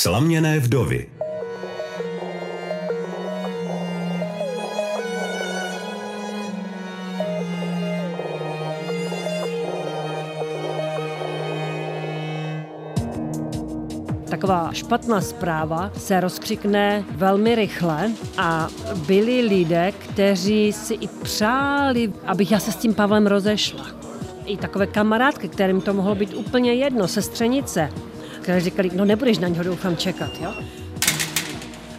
Slaměné vdovy. Taková špatná zpráva se rozkřikne velmi rychle a byli lidé, kteří si i přáli, abych já se s tím Pavlem rozešla. I takové kamarádky, kterým to mohlo být úplně jedno, sestřenice, které říkali, no nebudeš na něho doufám čekat, jo?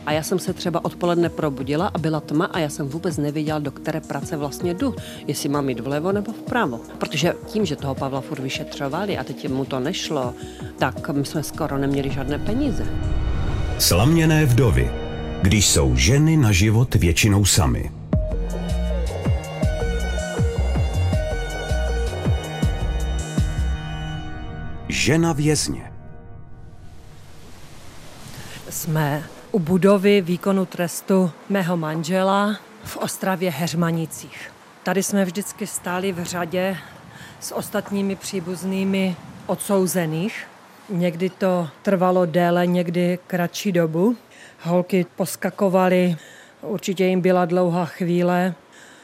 A já jsem se třeba odpoledne probudila a byla tma a já jsem vůbec nevěděla, do které práce vlastně jdu, jestli mám jít vlevo nebo vpravo. Protože tím, že toho Pavla furt vyšetřovali a teď mu to nešlo, tak my jsme skoro neměli žádné peníze. Slaměné vdovy, když jsou ženy na život většinou samy. Žena vězně. Jsme u budovy výkonu trestu mého manžela v Ostravě Heřmanicích. Tady jsme vždycky stáli v řadě s ostatními příbuznými odsouzených. Někdy to trvalo déle, někdy kratší dobu. Holky poskakovaly, určitě jim byla dlouhá chvíle.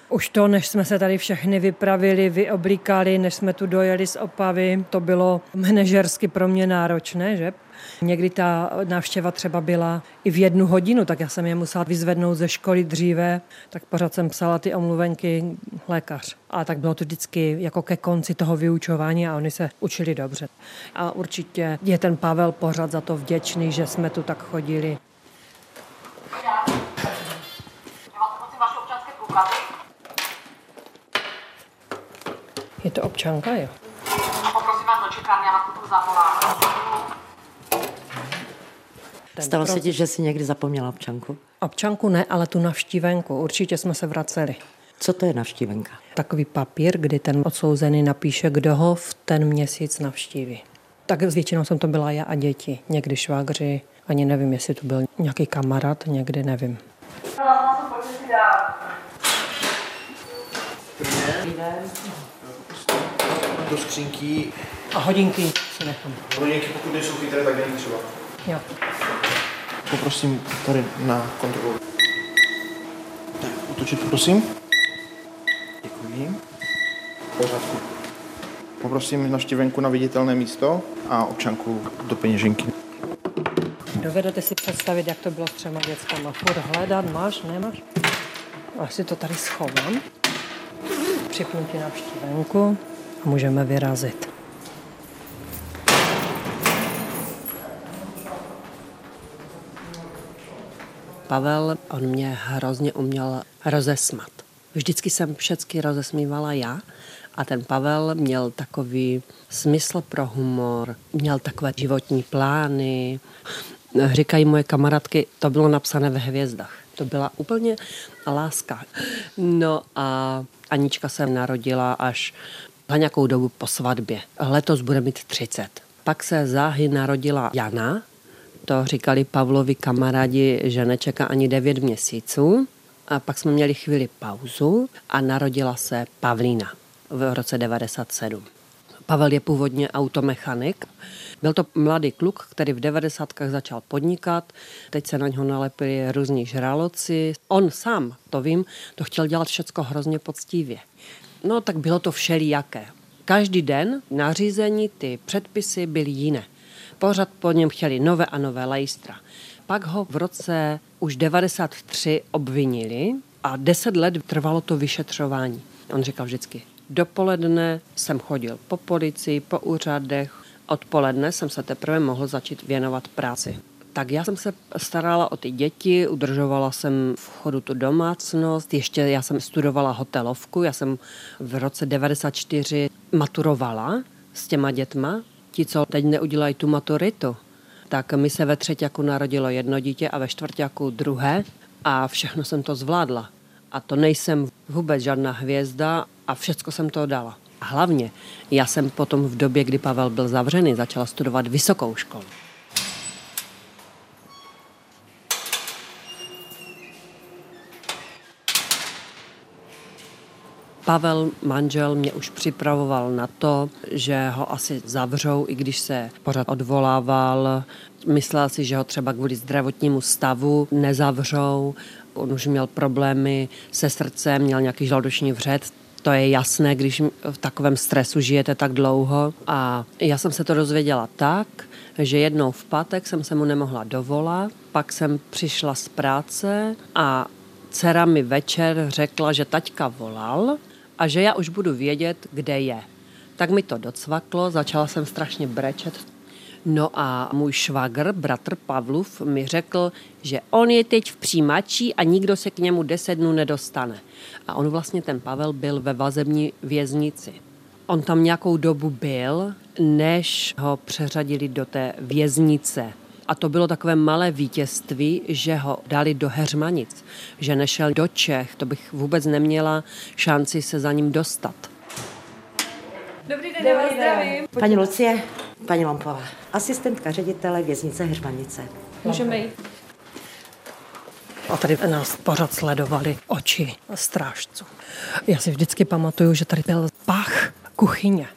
Už to, než jsme se tady všechny vypravili, vyoblíkali, než jsme tu dojeli z Opavy, to bylo manažersky pro mě náročné, že? Někdy ta návštěva třeba byla i v 1 hodinu, tak já jsem je musela vyzvednout ze školy dříve, tak pořád jsem psala ty omluvenky lékař. A tak bylo to vždycky jako ke konci toho vyučování a oni se učili dobře. A určitě je ten Pavel pořád za to vděčný, že jsme tu tak chodili. Je to občanka, jo? A poprosím vás do čekání, já vás tu zavolám. Stalo se ti, že jsi někdy zapomněla občanku? Občanku ne, ale tu navštívenku. Určitě jsme se vraceli. Co to je navštívenka? Takový papír, kdy ten odsouzený napíše, kdo ho v ten měsíc navštíví. Tak většinou jsem to byla já a děti. Někdy švagři, ani nevím, jestli to byl nějaký kamarád, někdy nevím. Do skřínky. A hodinky si nechám. Hodinky, pokud nejsou chytré, tak není třeba. Jo. Poprosím tady na kontrolu. Tak, otočit poprosím. Děkuji. Pořádku. Poprosím navštěvenku na viditelné místo a občanku do peněženky. Dovedete si představit, jak to bylo s 3 dětskama? Furt hledat, máš, nemáš? Asi to tady schovám. Připnu ti navštěvenku. A můžeme vyrazit. Pavel, on mě hrozně uměl rozesmat. Vždycky jsem všechny rozesmívala já a ten Pavel měl takový smysl pro humor, měl takové životní plány. Říkají moje kamarádky, to bylo napsané ve hvězdách. To byla úplně láska. No a Anička se narodila až za nějakou dobu po svatbě. Letos bude mít 30. Pak se záhy narodila Jana. To říkali Pavlovi kamarádi, že nečeká ani 9 měsíců. A pak jsme měli chvíli pauzu a narodila se Pavlína v roce 1997. Pavel je původně automechanik. Byl to mladý kluk, který v 90-kách začal podnikat. Teď se na něho nalepili různí žraloci. On sám, to vím, to chtěl dělat všecko hrozně poctivě. No tak bylo to všelijaké. Každý den nařízení, ty předpisy byly jiné. Pořád po něm chtěli nové a nové lejstra. Pak ho v roce už 1993 obvinili a 10 let trvalo to vyšetřování. On říkal vždycky, dopoledne jsem chodil po policii, po úřadech, odpoledne jsem se teprve mohl začít věnovat práci. Tak já jsem se starala o ty děti, udržovala jsem v chodu tu domácnost, ještě já jsem studovala hotelovku, já jsem v roce 1994 maturovala s těma dětma. Ti, co teď neudělají tu maturitu, tak mi se ve 3. narodilo 1 dítě a ve 4. 2. a všechno jsem to zvládla. A to nejsem vůbec žádná hvězda a všecko jsem to dala. A hlavně, já jsem potom v době, kdy Pavel byl zavřený, začala studovat vysokou školu. Pavel, manžel, mě už připravoval na to, že ho asi zavřou, i když se pořád odvolával. Myslela si, že ho třeba kvůli zdravotnímu stavu nezavřou. On už měl problémy se srdcem, měl nějaký žaldoční vřet. To je jasné, když v takovém stresu žijete tak dlouho. A já jsem se to dozvěděla tak, že jednou v pátek jsem se mu nemohla dovolat, pak jsem přišla z práce a dcera mi večer řekla, že taťka volal a že já už budu vědět, kde je. Tak mi to docvaklo, začala jsem strašně brečet. No a můj švagr, bratr Pavlův, mi řekl, že on je teď v přijímači a nikdo se k němu 10 dnů nedostane. A on vlastně, ten Pavel, byl ve vazební věznici. On tam nějakou dobu byl, než ho přeřadili do té věznice. A to bylo takové malé vítězství, že ho dali do Heřmanic, že nešel do Čech, to bych vůbec neměla šanci se za ním dostat. Dobrý den, vás zdravím. Paní Lucie, paní Lampová, asistentka ředitele věznice Heřmanice. Můžeme jít. A tady nás pořád sledovali oči strážců. Já si vždycky pamatuju, že tady byl pach kuchyně.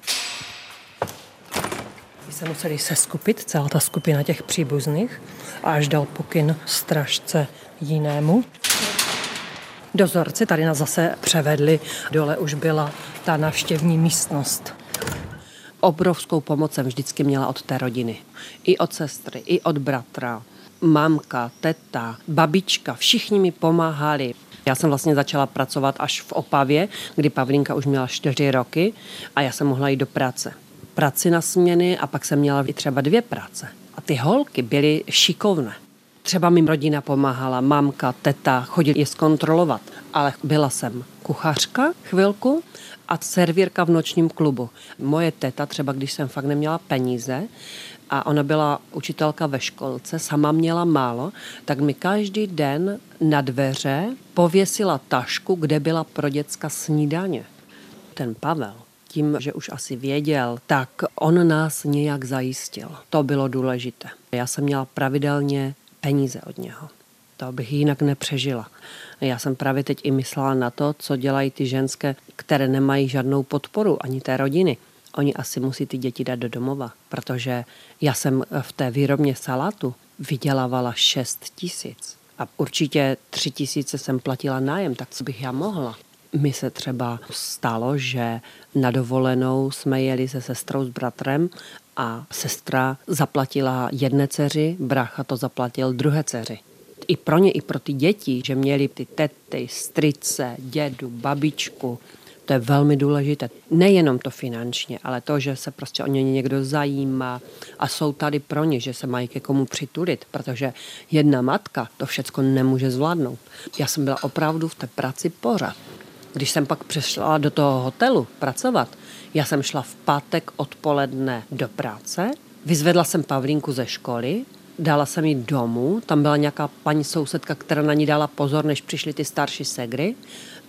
My se museli seskupit, celá ta skupina těch příbuzných, a až dal pokyn strážce jinému. Dozorci tady nás zase převedli, dole už byla ta návštěvní místnost. Obrovskou pomoc jsem vždycky měla od té rodiny. I od sestry, i od bratra. Mamka, teta, babička, všichni mi pomáhali. Já jsem vlastně začala pracovat až v Opavě, kdy Pavlínka už měla 4 roky a já jsem mohla jít do práce. Práci na směny a pak jsem měla i třeba 2 práce. A ty holky byly šikovné. Třeba mi rodina pomáhala, mamka, teta, chodili je zkontrolovat. Ale byla jsem kuchařka chvilku a servírka v nočním klubu. Moje teta třeba, když jsem fakt neměla peníze a ona byla učitelka ve školce, sama měla málo, tak mi každý den na dveře pověsila tašku, kde byla pro děcka snídaně. Ten Pavel, tím, že už asi věděl, tak on nás nějak zajistil. To bylo důležité. Já jsem měla pravidelně peníze od něho. To bych jinak nepřežila. Já jsem právě teď i myslela na to, co dělají ty ženské, které nemají žádnou podporu ani té rodiny. Oni asi musí ty děti dát do domova, protože já jsem v té výrobně salátu vydělávala 6 000 a určitě 3 000 jsem platila nájem, tak co bych já mohla. Mi se třeba stalo, že na dovolenou jsme jeli se sestrou s bratrem a sestra zaplatila jedné dceři, brácha to zaplatil druhé dceři. I pro ně, i pro ty děti, že měli ty tety, strýce, dědu, babičku, to je velmi důležité. Nejenom to finančně, ale to, že se prostě o ně někdo zajímá a jsou tady pro ně, že se mají ke komu přitulit, protože jedna matka to všecko nemůže zvládnout. Já jsem byla opravdu v té práci pořád. Když jsem pak přešla do toho hotelu pracovat, já jsem šla v pátek odpoledne do práce, vyzvedla jsem Pavlínku ze školy, dala jsem ji domů, tam byla nějaká paní sousedka, která na ní dala pozor, než přišly ty starší segry,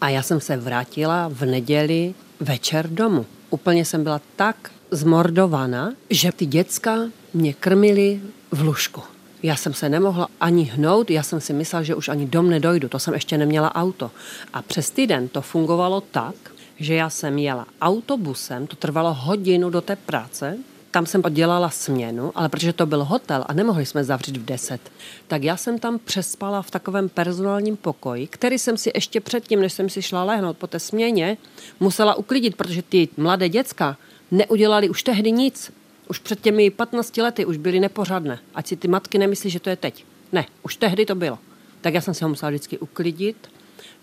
a já jsem se vrátila v neděli večer domů. Úplně jsem byla tak zmordovaná, že ty děcka mě krmily v lůžku. Já jsem se nemohla ani hnout, já jsem si myslela, že už ani dom nedojdu, to jsem ještě neměla auto. A přes týden to fungovalo tak, že já jsem jela autobusem, to trvalo hodinu do té práce, tam jsem oddělala směnu, ale protože to byl hotel a nemohli jsme zavřít v 10, tak já jsem tam přespala v takovém personálním pokoji, který jsem si ještě předtím, než jsem si šla lehnout po té směně, musela uklidit, protože ty mladé děcka neudělali už tehdy nic. Už před těmi 15 lety už byly nepořádné. Ať si ty matky nemyslí, že to je teď. Ne, už tehdy to bylo. Tak já jsem si ho musela vždycky uklidit,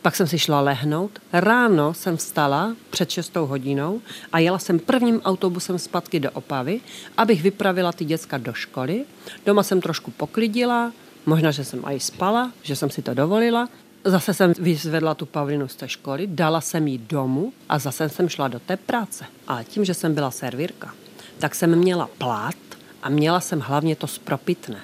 pak jsem si šla lehnout. Ráno jsem vstala před 6 hodinou a jela jsem prvním autobusem zpátky do Opavy, abych vypravila ty děcka do školy. Doma jsem trošku poklidila, možná, že jsem aj spala, že jsem si to dovolila. Zase jsem vyzvedla tu Pavlinu z té školy, dala jsem ji domů a zase jsem šla do té práce. Ale tím, že jsem byla servírka, tak jsem měla plát a měla jsem hlavně to spropitné.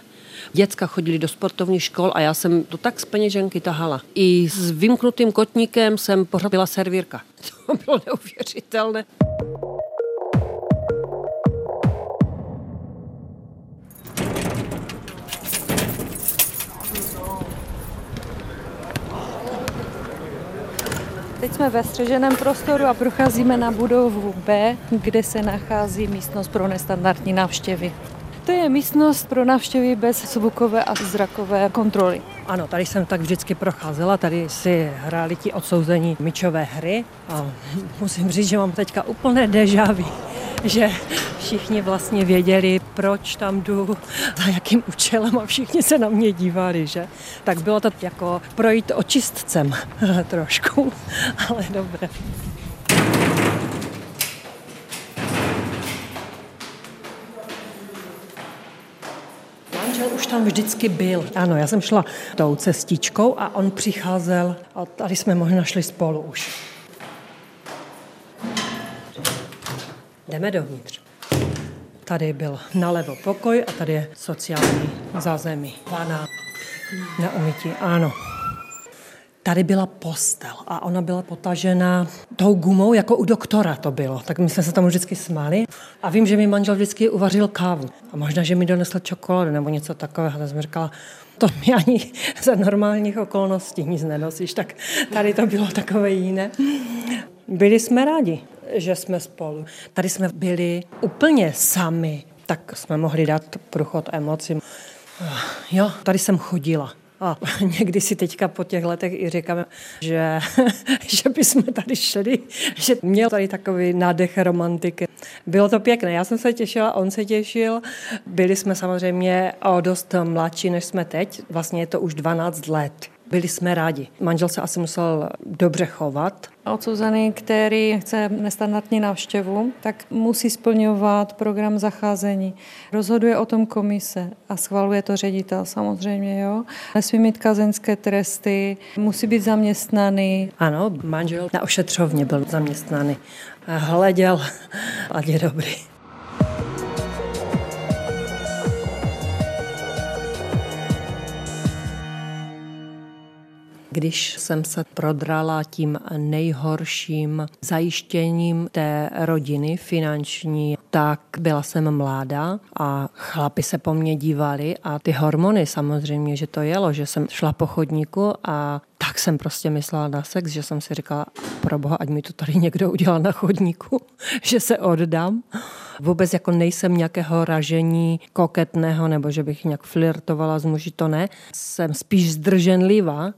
Děcka chodili do sportovních škol a já jsem to tak z peněženky tahala. I s vymknutým kotníkem jsem pořád byla servírka. To bylo neuvěřitelné. Teď jsme ve střeženém prostoru a procházíme na budovu B, kde se nachází místnost pro nestandardní návštěvy. To je místnost pro návštěvy bez zvukové a zrakové kontroly. Ano, tady jsem tak vždycky procházela, tady si hráli ti odsouzení míčové hry a musím říct, že mám teďka úplné déjà vu, že všichni vlastně věděli, proč tam jdu, za jakým účelem a všichni se na mě dívali, že? Tak bylo to jako projít očistcem trošku, ale dobré. Už tam vždycky byl. Ano, já jsem šla tou cestičkou a on přicházel a tady jsme možná šli spolu už. Jdeme dovnitř. Tady byl nalevo pokoj a tady je sociální zázemí. Vana na umytí, ano. Tady byla postel a ona byla potažená tou gumou, jako u doktora to bylo. Tak my jsme se tam vždycky smáli. A vím, že mi manžel vždycky uvařil kávu. A možná, že mi donesl čokoládu nebo něco takového. Já jsem říkala, to mi ani za normálních okolností nic nenosíš. Tak tady to bylo takové jiné. Byli jsme rádi, že jsme spolu. Tady jsme byli úplně sami. Tak jsme mohli dát průchod emocím. Jo, tady jsem chodila. A někdy si teďka po těch letech i říkáme, že bychom tady šli, že měl tady takový nádech romantiky. Bylo to pěkné, já jsem se těšila, on se těšil. Byli jsme samozřejmě o dost mladší, než jsme teď. Vlastně je to už 12 let. Byli jsme rádi. Manžel se asi musel dobře chovat. Odsouzený, který chce nestandardní návštěvu, tak musí splňovat program zacházení. Rozhoduje o tom komise a schvaluje to ředitel samozřejmě, jo. Nesmí mít kazeňské tresty, musí být zaměstnaný. Ano, manžel na ošetřovně byl zaměstnaný. Hleděl, ať je dobrý. Když jsem se prodrala tím nejhorším zajištěním té rodiny finanční, tak byla jsem mláda a chlapi se po mně dívali a ty hormony samozřejmě, že to jelo, že jsem šla po chodníku a tak jsem prostě myslela na sex, že jsem si říkala, proboha, ať mi to tady někdo udělal na chodníku, že se oddám. Vůbec jako nejsem nějakého ražení koketného nebo že bych nějak flirtovala s muži, to ne. Jsem spíš zdrženlivá.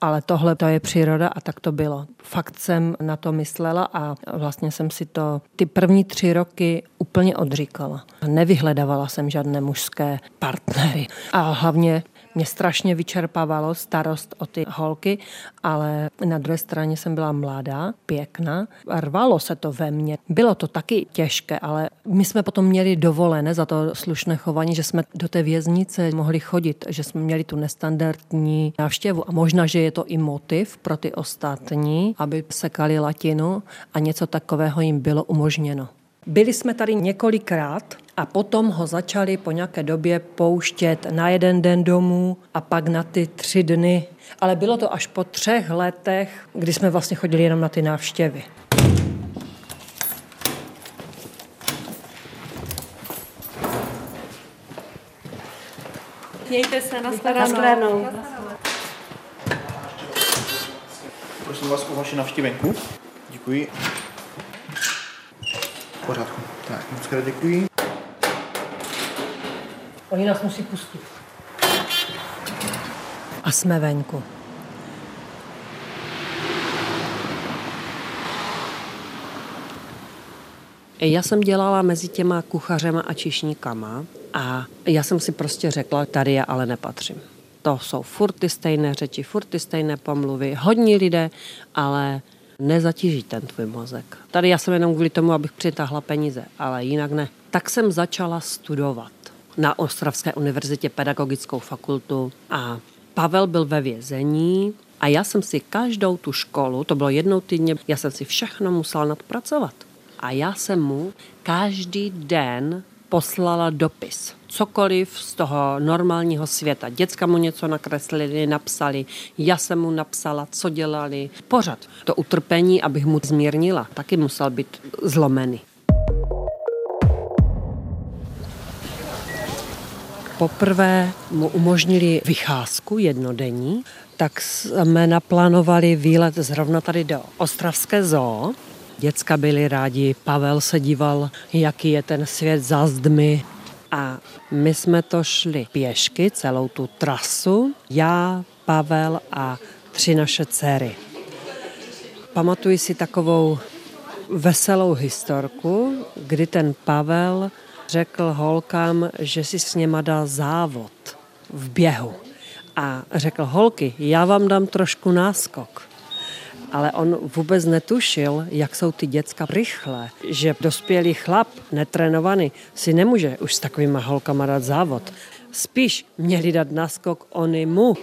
Ale tohle to je příroda a tak to bylo. Fakt jsem na to myslela a vlastně jsem si to ty první 3 roky úplně odříkala. Nevyhledávala jsem žádné mužské partnery. A hlavně mě strašně vyčerpávalo starost o ty holky, ale na druhé straně jsem byla mladá, pěkná. Rvalo se to ve mně. Bylo to taky těžké, ale my jsme potom měli dovolené za to slušné chování, že jsme do té věznice mohli chodit, že jsme měli tu nestandardní návštěvu. A možná, že je to i motiv pro ty ostatní, aby sekali latinu a něco takového jim bylo umožněno. Byli jsme tady několikrát a potom ho začali po nějaké době pouštět na 1 den domů a pak na ty 3 dny. Ale bylo to až po 3 letech, kdy jsme vlastně chodili jenom na ty návštěvy. Mějte se, nashledanou. Prosím vás o vaši navštěvenku. Děkuji. V pořádku. Tak, moc krát děkuji. Oni nás musí pustit. A jsme venku. Já jsem dělala mezi těma kuchařema a číšníkama a já jsem si prostě řekla, tady já ale nepatřím. To jsou furt ty stejné řeči, furt ty stejné pomluvy. Hodní lidé, ale nezatíží ten tvůj mozek. Tady já jsem jenom kvůli tomu, abych přitáhla peníze, ale jinak ne. Tak jsem začala studovat na Ostravské univerzitě pedagogickou fakultu a Pavel byl ve vězení a já jsem si každou tu školu, to bylo jednou týdně, já jsem si všechno musela nadpracovat. A já jsem mu každý den poslala dopis. Cokoliv z toho normálního světa. Děcka mu něco nakreslili, napsali, já jsem mu napsala, co dělali. Pořád to utrpení, abych mu zmírnila, taky musel být zlomený. Poprvé mu umožnili vycházku jednodenní, tak jsme naplánovali výlet zrovna tady do Ostravské zoo. Děcka byli rádi, Pavel se díval, jaký je ten svět za zdmi. A my jsme to šli pěšky, celou tu trasu, já, Pavel a 3 naše dcery. Pamatuji si takovou veselou historku, kdy ten Pavel řekl holkám, že si s něma dá závod v běhu. A řekl, holky, já vám dám trošku náskok. Ale on vůbec netušil, jak jsou ty děcka rychlé, že dospělý chlap, netrénovaný, si nemůže už s takovýma holkama dát závod. Spíš měli dát náskok oni mu.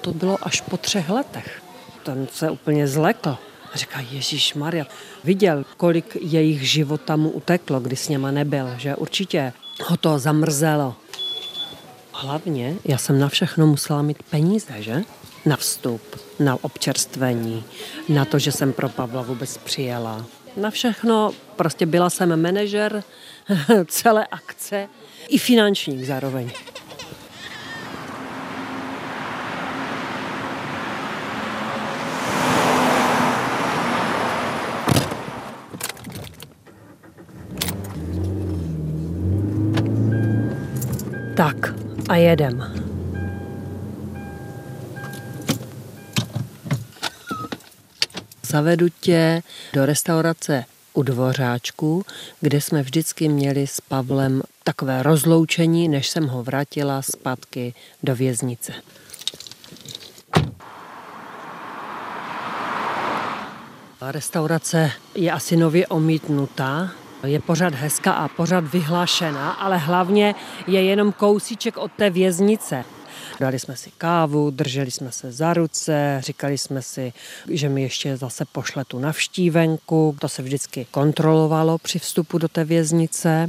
To bylo až po 3 letech. Ten se úplně zlekl. Říká, ježišmarja, viděl, kolik jejich života mu uteklo, když s něma nebyl, že určitě ho to zamrzelo. Hlavně já jsem na všechno musela mít peníze, že? Na vstup, na občerstvení, na to, že jsem pro Pavla vůbec přijela. Na všechno, prostě byla jsem manažer celé akce i finančník zároveň. Tak a jedem. Zavedu tě do restaurace u Dvořáčku, kde jsme vždycky měli s Pavlem takové rozloučení, než jsem ho vrátila zpátky do věznice. Restaurace je asi nově omítnutá. Je pořád hezká a pořád vyhlášená, ale hlavně je jenom kousíček od té věznice. Dali jsme si kávu, drželi jsme se za ruce, říkali jsme si, že mi ještě zase pošle tu navštívenku. To se vždycky kontrolovalo při vstupu do té věznice.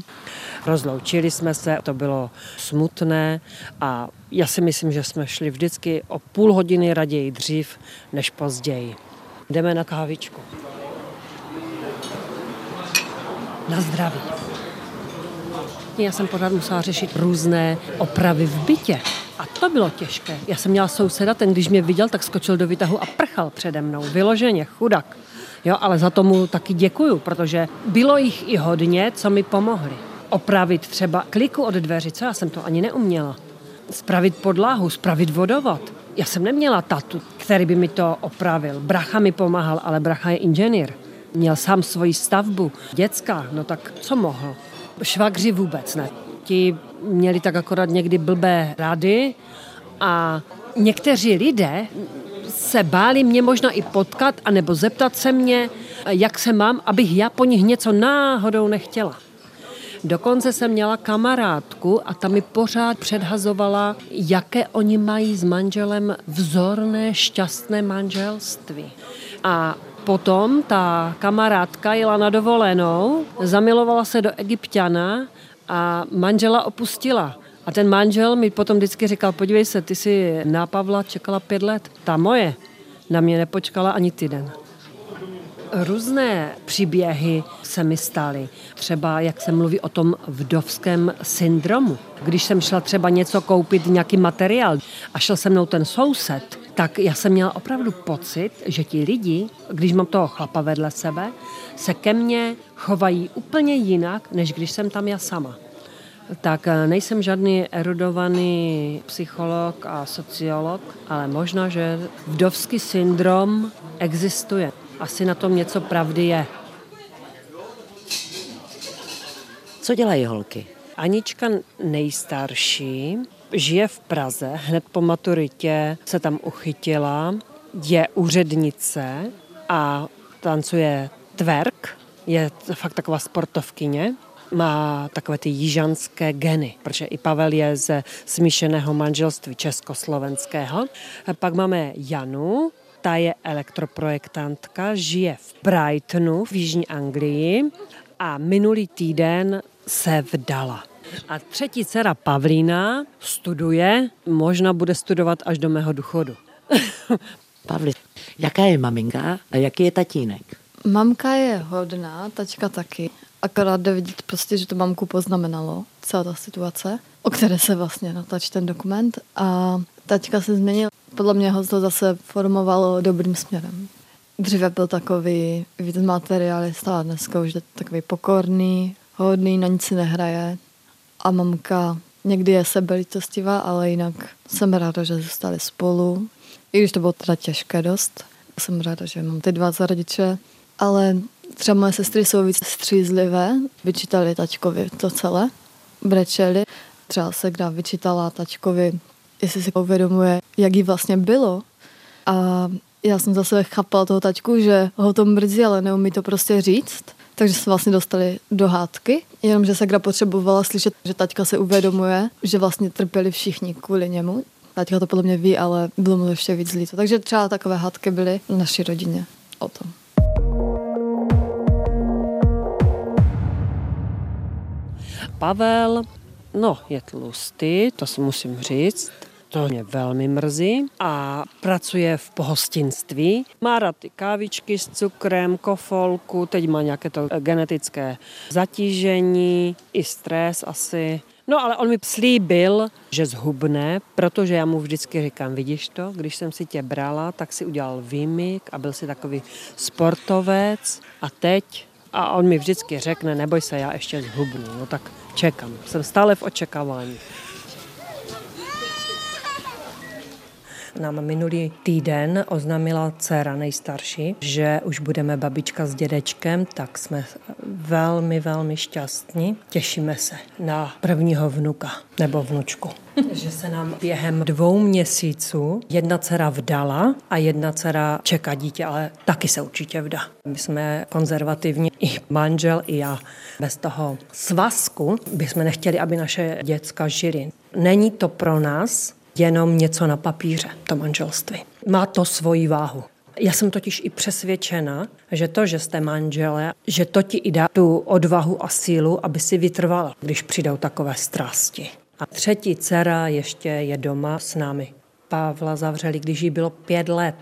Rozloučili jsme se, to bylo smutné a já si myslím, že jsme šli vždycky o půl hodiny raději dřív než později. Jdeme na kávičku. Na zdraví. Já jsem pořád musela řešit různé opravy v bytě. A to bylo těžké. Já jsem měla souseda, ten když mě viděl, tak skočil do výtahu a prchal přede mnou. Vyloženě, chudák. Jo, ale za tomu taky děkuju, protože bylo jich i hodně, co mi pomohli. Opravit třeba kliku od dveří, co já jsem to ani neuměla. Spravit podlahu, spravit vodovod. Já jsem neměla tatu, který by mi to opravil. Bracha mi pomáhal, ale bracha je inženýr. Měl sám svoji stavbu. Děcka, no tak co mohl? Švagři vůbec ne. Ti měli tak akorát někdy blbé rady a někteří lidé se báli mě možná i potkat anebo zeptat se mě, jak se mám, abych já po nich něco náhodou nechtěla. Dokonce jsem měla kamarádku a ta mi pořád předhazovala, jaké oni mají s manželem vzorné, šťastné manželství. A potom ta kamarádka jela na dovolenou, zamilovala se do Egypťana a manžela opustila. A ten manžel mi potom vždycky říkal, podívej se, ty jsi na Pavla čekala 5 let, ta moje na mě nepočkala ani týden. Různé příběhy se mi staly. Třeba jak se mluví o tom vdovském syndromu. Když jsem šla třeba něco koupit, nějaký materiál a šel se mnou ten soused, tak já jsem měla opravdu pocit, že ti lidi, když mám toho chlapa vedle sebe, se ke mně chovají úplně jinak, než když jsem tam já sama. Tak nejsem žádný erudovaný psycholog a sociolog, ale možná, že vdovský syndrom existuje. Asi na tom něco pravdy je. Co dělají holky? Anička nejstarší žije v Praze, hned po maturitě se tam uchytila, je úřednice a tancuje twerk, je fakt taková sportovkyně, má takové ty jižanské geny, protože i Pavel je ze smíšeného manželství československého. A pak máme Janu, ta je elektroprojektantka, žije v Brightonu v jižní Anglii a minulý týden se vdala. A 3. dcera Pavlína studuje, možná bude studovat až do mého důchodu. Pavli, jaká je maminka a jaký je tatínek? Mamka je hodná, tačka taky. Akorát jde vidět prostě, že to mamku poznamenalo, celá ta situace, o které se vlastně natáčí ten dokument. A tačka se změnil. Podle mě ho to zase formovalo dobrým směrem. Dříve byl takový víc materialista, dneska už je takový pokorný, hodný, na nic si nehraje. a mamka někdy je sebelítostivá, ale jinak jsem ráda, že zůstali spolu. I když to bylo teda těžké dost. Jsem ráda, že mám ty dva rodiče, ale třeba moje sestry jsou víc střízlivé, vyčítali taťkovi to celé, brečeli. Třeba se kdy vyčítala taťkovi, jestli si uvědomuje, jak jí vlastně bylo. A já jsem zase chápala toho taťku, že ho to mrzí, ale neumí to prostě říct. Takže se vlastně dostali do hádky, jenomže se kdy potřebovala slyšet, že taťka se uvědomuje, že vlastně trpěli všichni kvůli němu. Taťka to podle mě ví, ale bylo mu ještě víc líto. Takže třeba takové hádky byly v naší rodině o tom. Pavel, je tlustý, to si musím říct, to mě velmi mrzí a pracuje v pohostinství. Má rád ty kávičky s cukrem, kofolku, teď má nějaké to genetické zatížení, i stres asi. Ale on mi slíbil, že zhubne, protože já mu vždycky říkám, vidíš to, když jsem si tě brala, tak si udělal výmyk a byl si takový sportovec a teď... A on mi vždycky řekne, neboj se, já ještě zhubnu. Tak čekám. Jsem stále v očekávání. Nám minulý týden oznámila dcera nejstarší, že už budeme babička s dědečkem, tak jsme velmi, velmi šťastní. Těšíme se na prvního vnuka nebo vnučku. Že se nám během 2 měsíců 1 dcera vdala a 1 dcera čeká dítě, ale taky se určitě vdá. My jsme konzervativní, i manžel, i já. Bez toho svazku bychom nechtěli, aby naše děcka žili. Není to pro nás jenom něco na papíře, to manželství. Má to svoji váhu. Já jsem totiž i přesvědčena, že to, že jste manželé, že to ti i dá tu odvahu a sílu, aby si vytrvala, když přijdou takové strasti. A 3. dcera ještě je doma s námi. Pavla zavřeli, když jí bylo 5 let.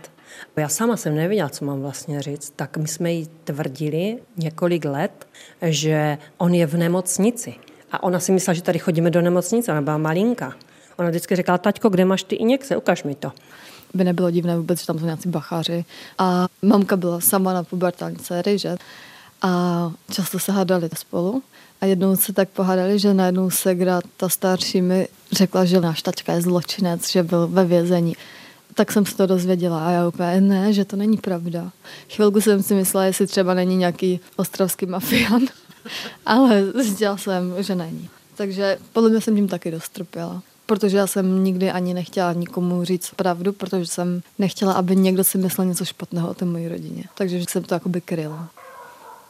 Já sama jsem nevěděla, co mám vlastně říct, tak my jsme jí tvrdili několik let, že on je v nemocnici. A ona si myslela, že tady chodíme do nemocnice, ona byla malinká. Ona vždycky říkala, taťko, kde máš ty injekce, ukaž mi to. By nebylo divné vůbec, že tam jsou nějací bacháři. A mamka byla sama na pubertální dcery, že? A často se hádali spolu. A jednou se tak pohádali, že najednou segra, ta starší, mi řekla, že náš taťka je zločinec, že byl ve vězení. Tak jsem se to dozvěděla a já úplně, ne, že to není pravda. Chvilku jsem si myslela, jestli třeba není nějaký ostravský mafián, ale zjistila jsem, že není. Takže podle mě jsem tím taky dostrpěla. Protože já jsem nikdy ani nechtěla nikomu říct pravdu, protože jsem nechtěla, aby někdo si myslel něco špatného o té mojí rodině. Takže jsem to jakoby kryla.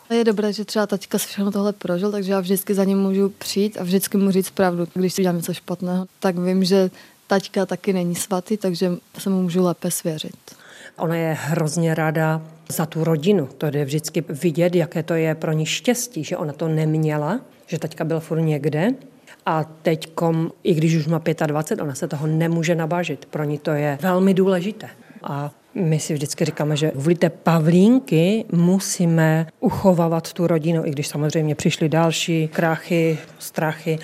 A je dobré, že třeba taťka si všechno tohle prožil, takže já vždycky za ním můžu přijít a vždycky mu říct pravdu. Když si dělám něco špatného, tak vím, že taťka taky není svatý, takže se mu můžu lépe svěřit. Ona je hrozně ráda za tu rodinu. To je vždycky vidět, jaké to je pro ní štěstí, že ona to neměla, že taťka byl furt někde. A teďkom, i když už má 25, ona se toho nemůže nabážit. Pro ní to je velmi důležité. A my si vždycky říkáme, že kvůli té Pavlínky musíme uchovávat tu rodinu, i když samozřejmě přišly další krachy, strachy.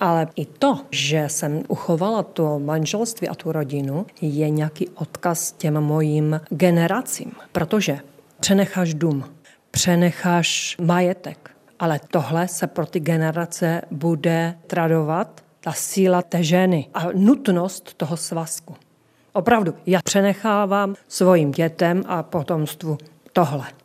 Ale i to, že jsem uchovala to manželství a tu rodinu, je nějaký odkaz těm mojím generacím. Protože přenecháš dům, přenecháš majetek, ale tohle se pro ty generace bude tradovat ta síla té ženy a nutnost toho svazku. Opravdu, já přenechávám svým dětem a potomstvu tohle.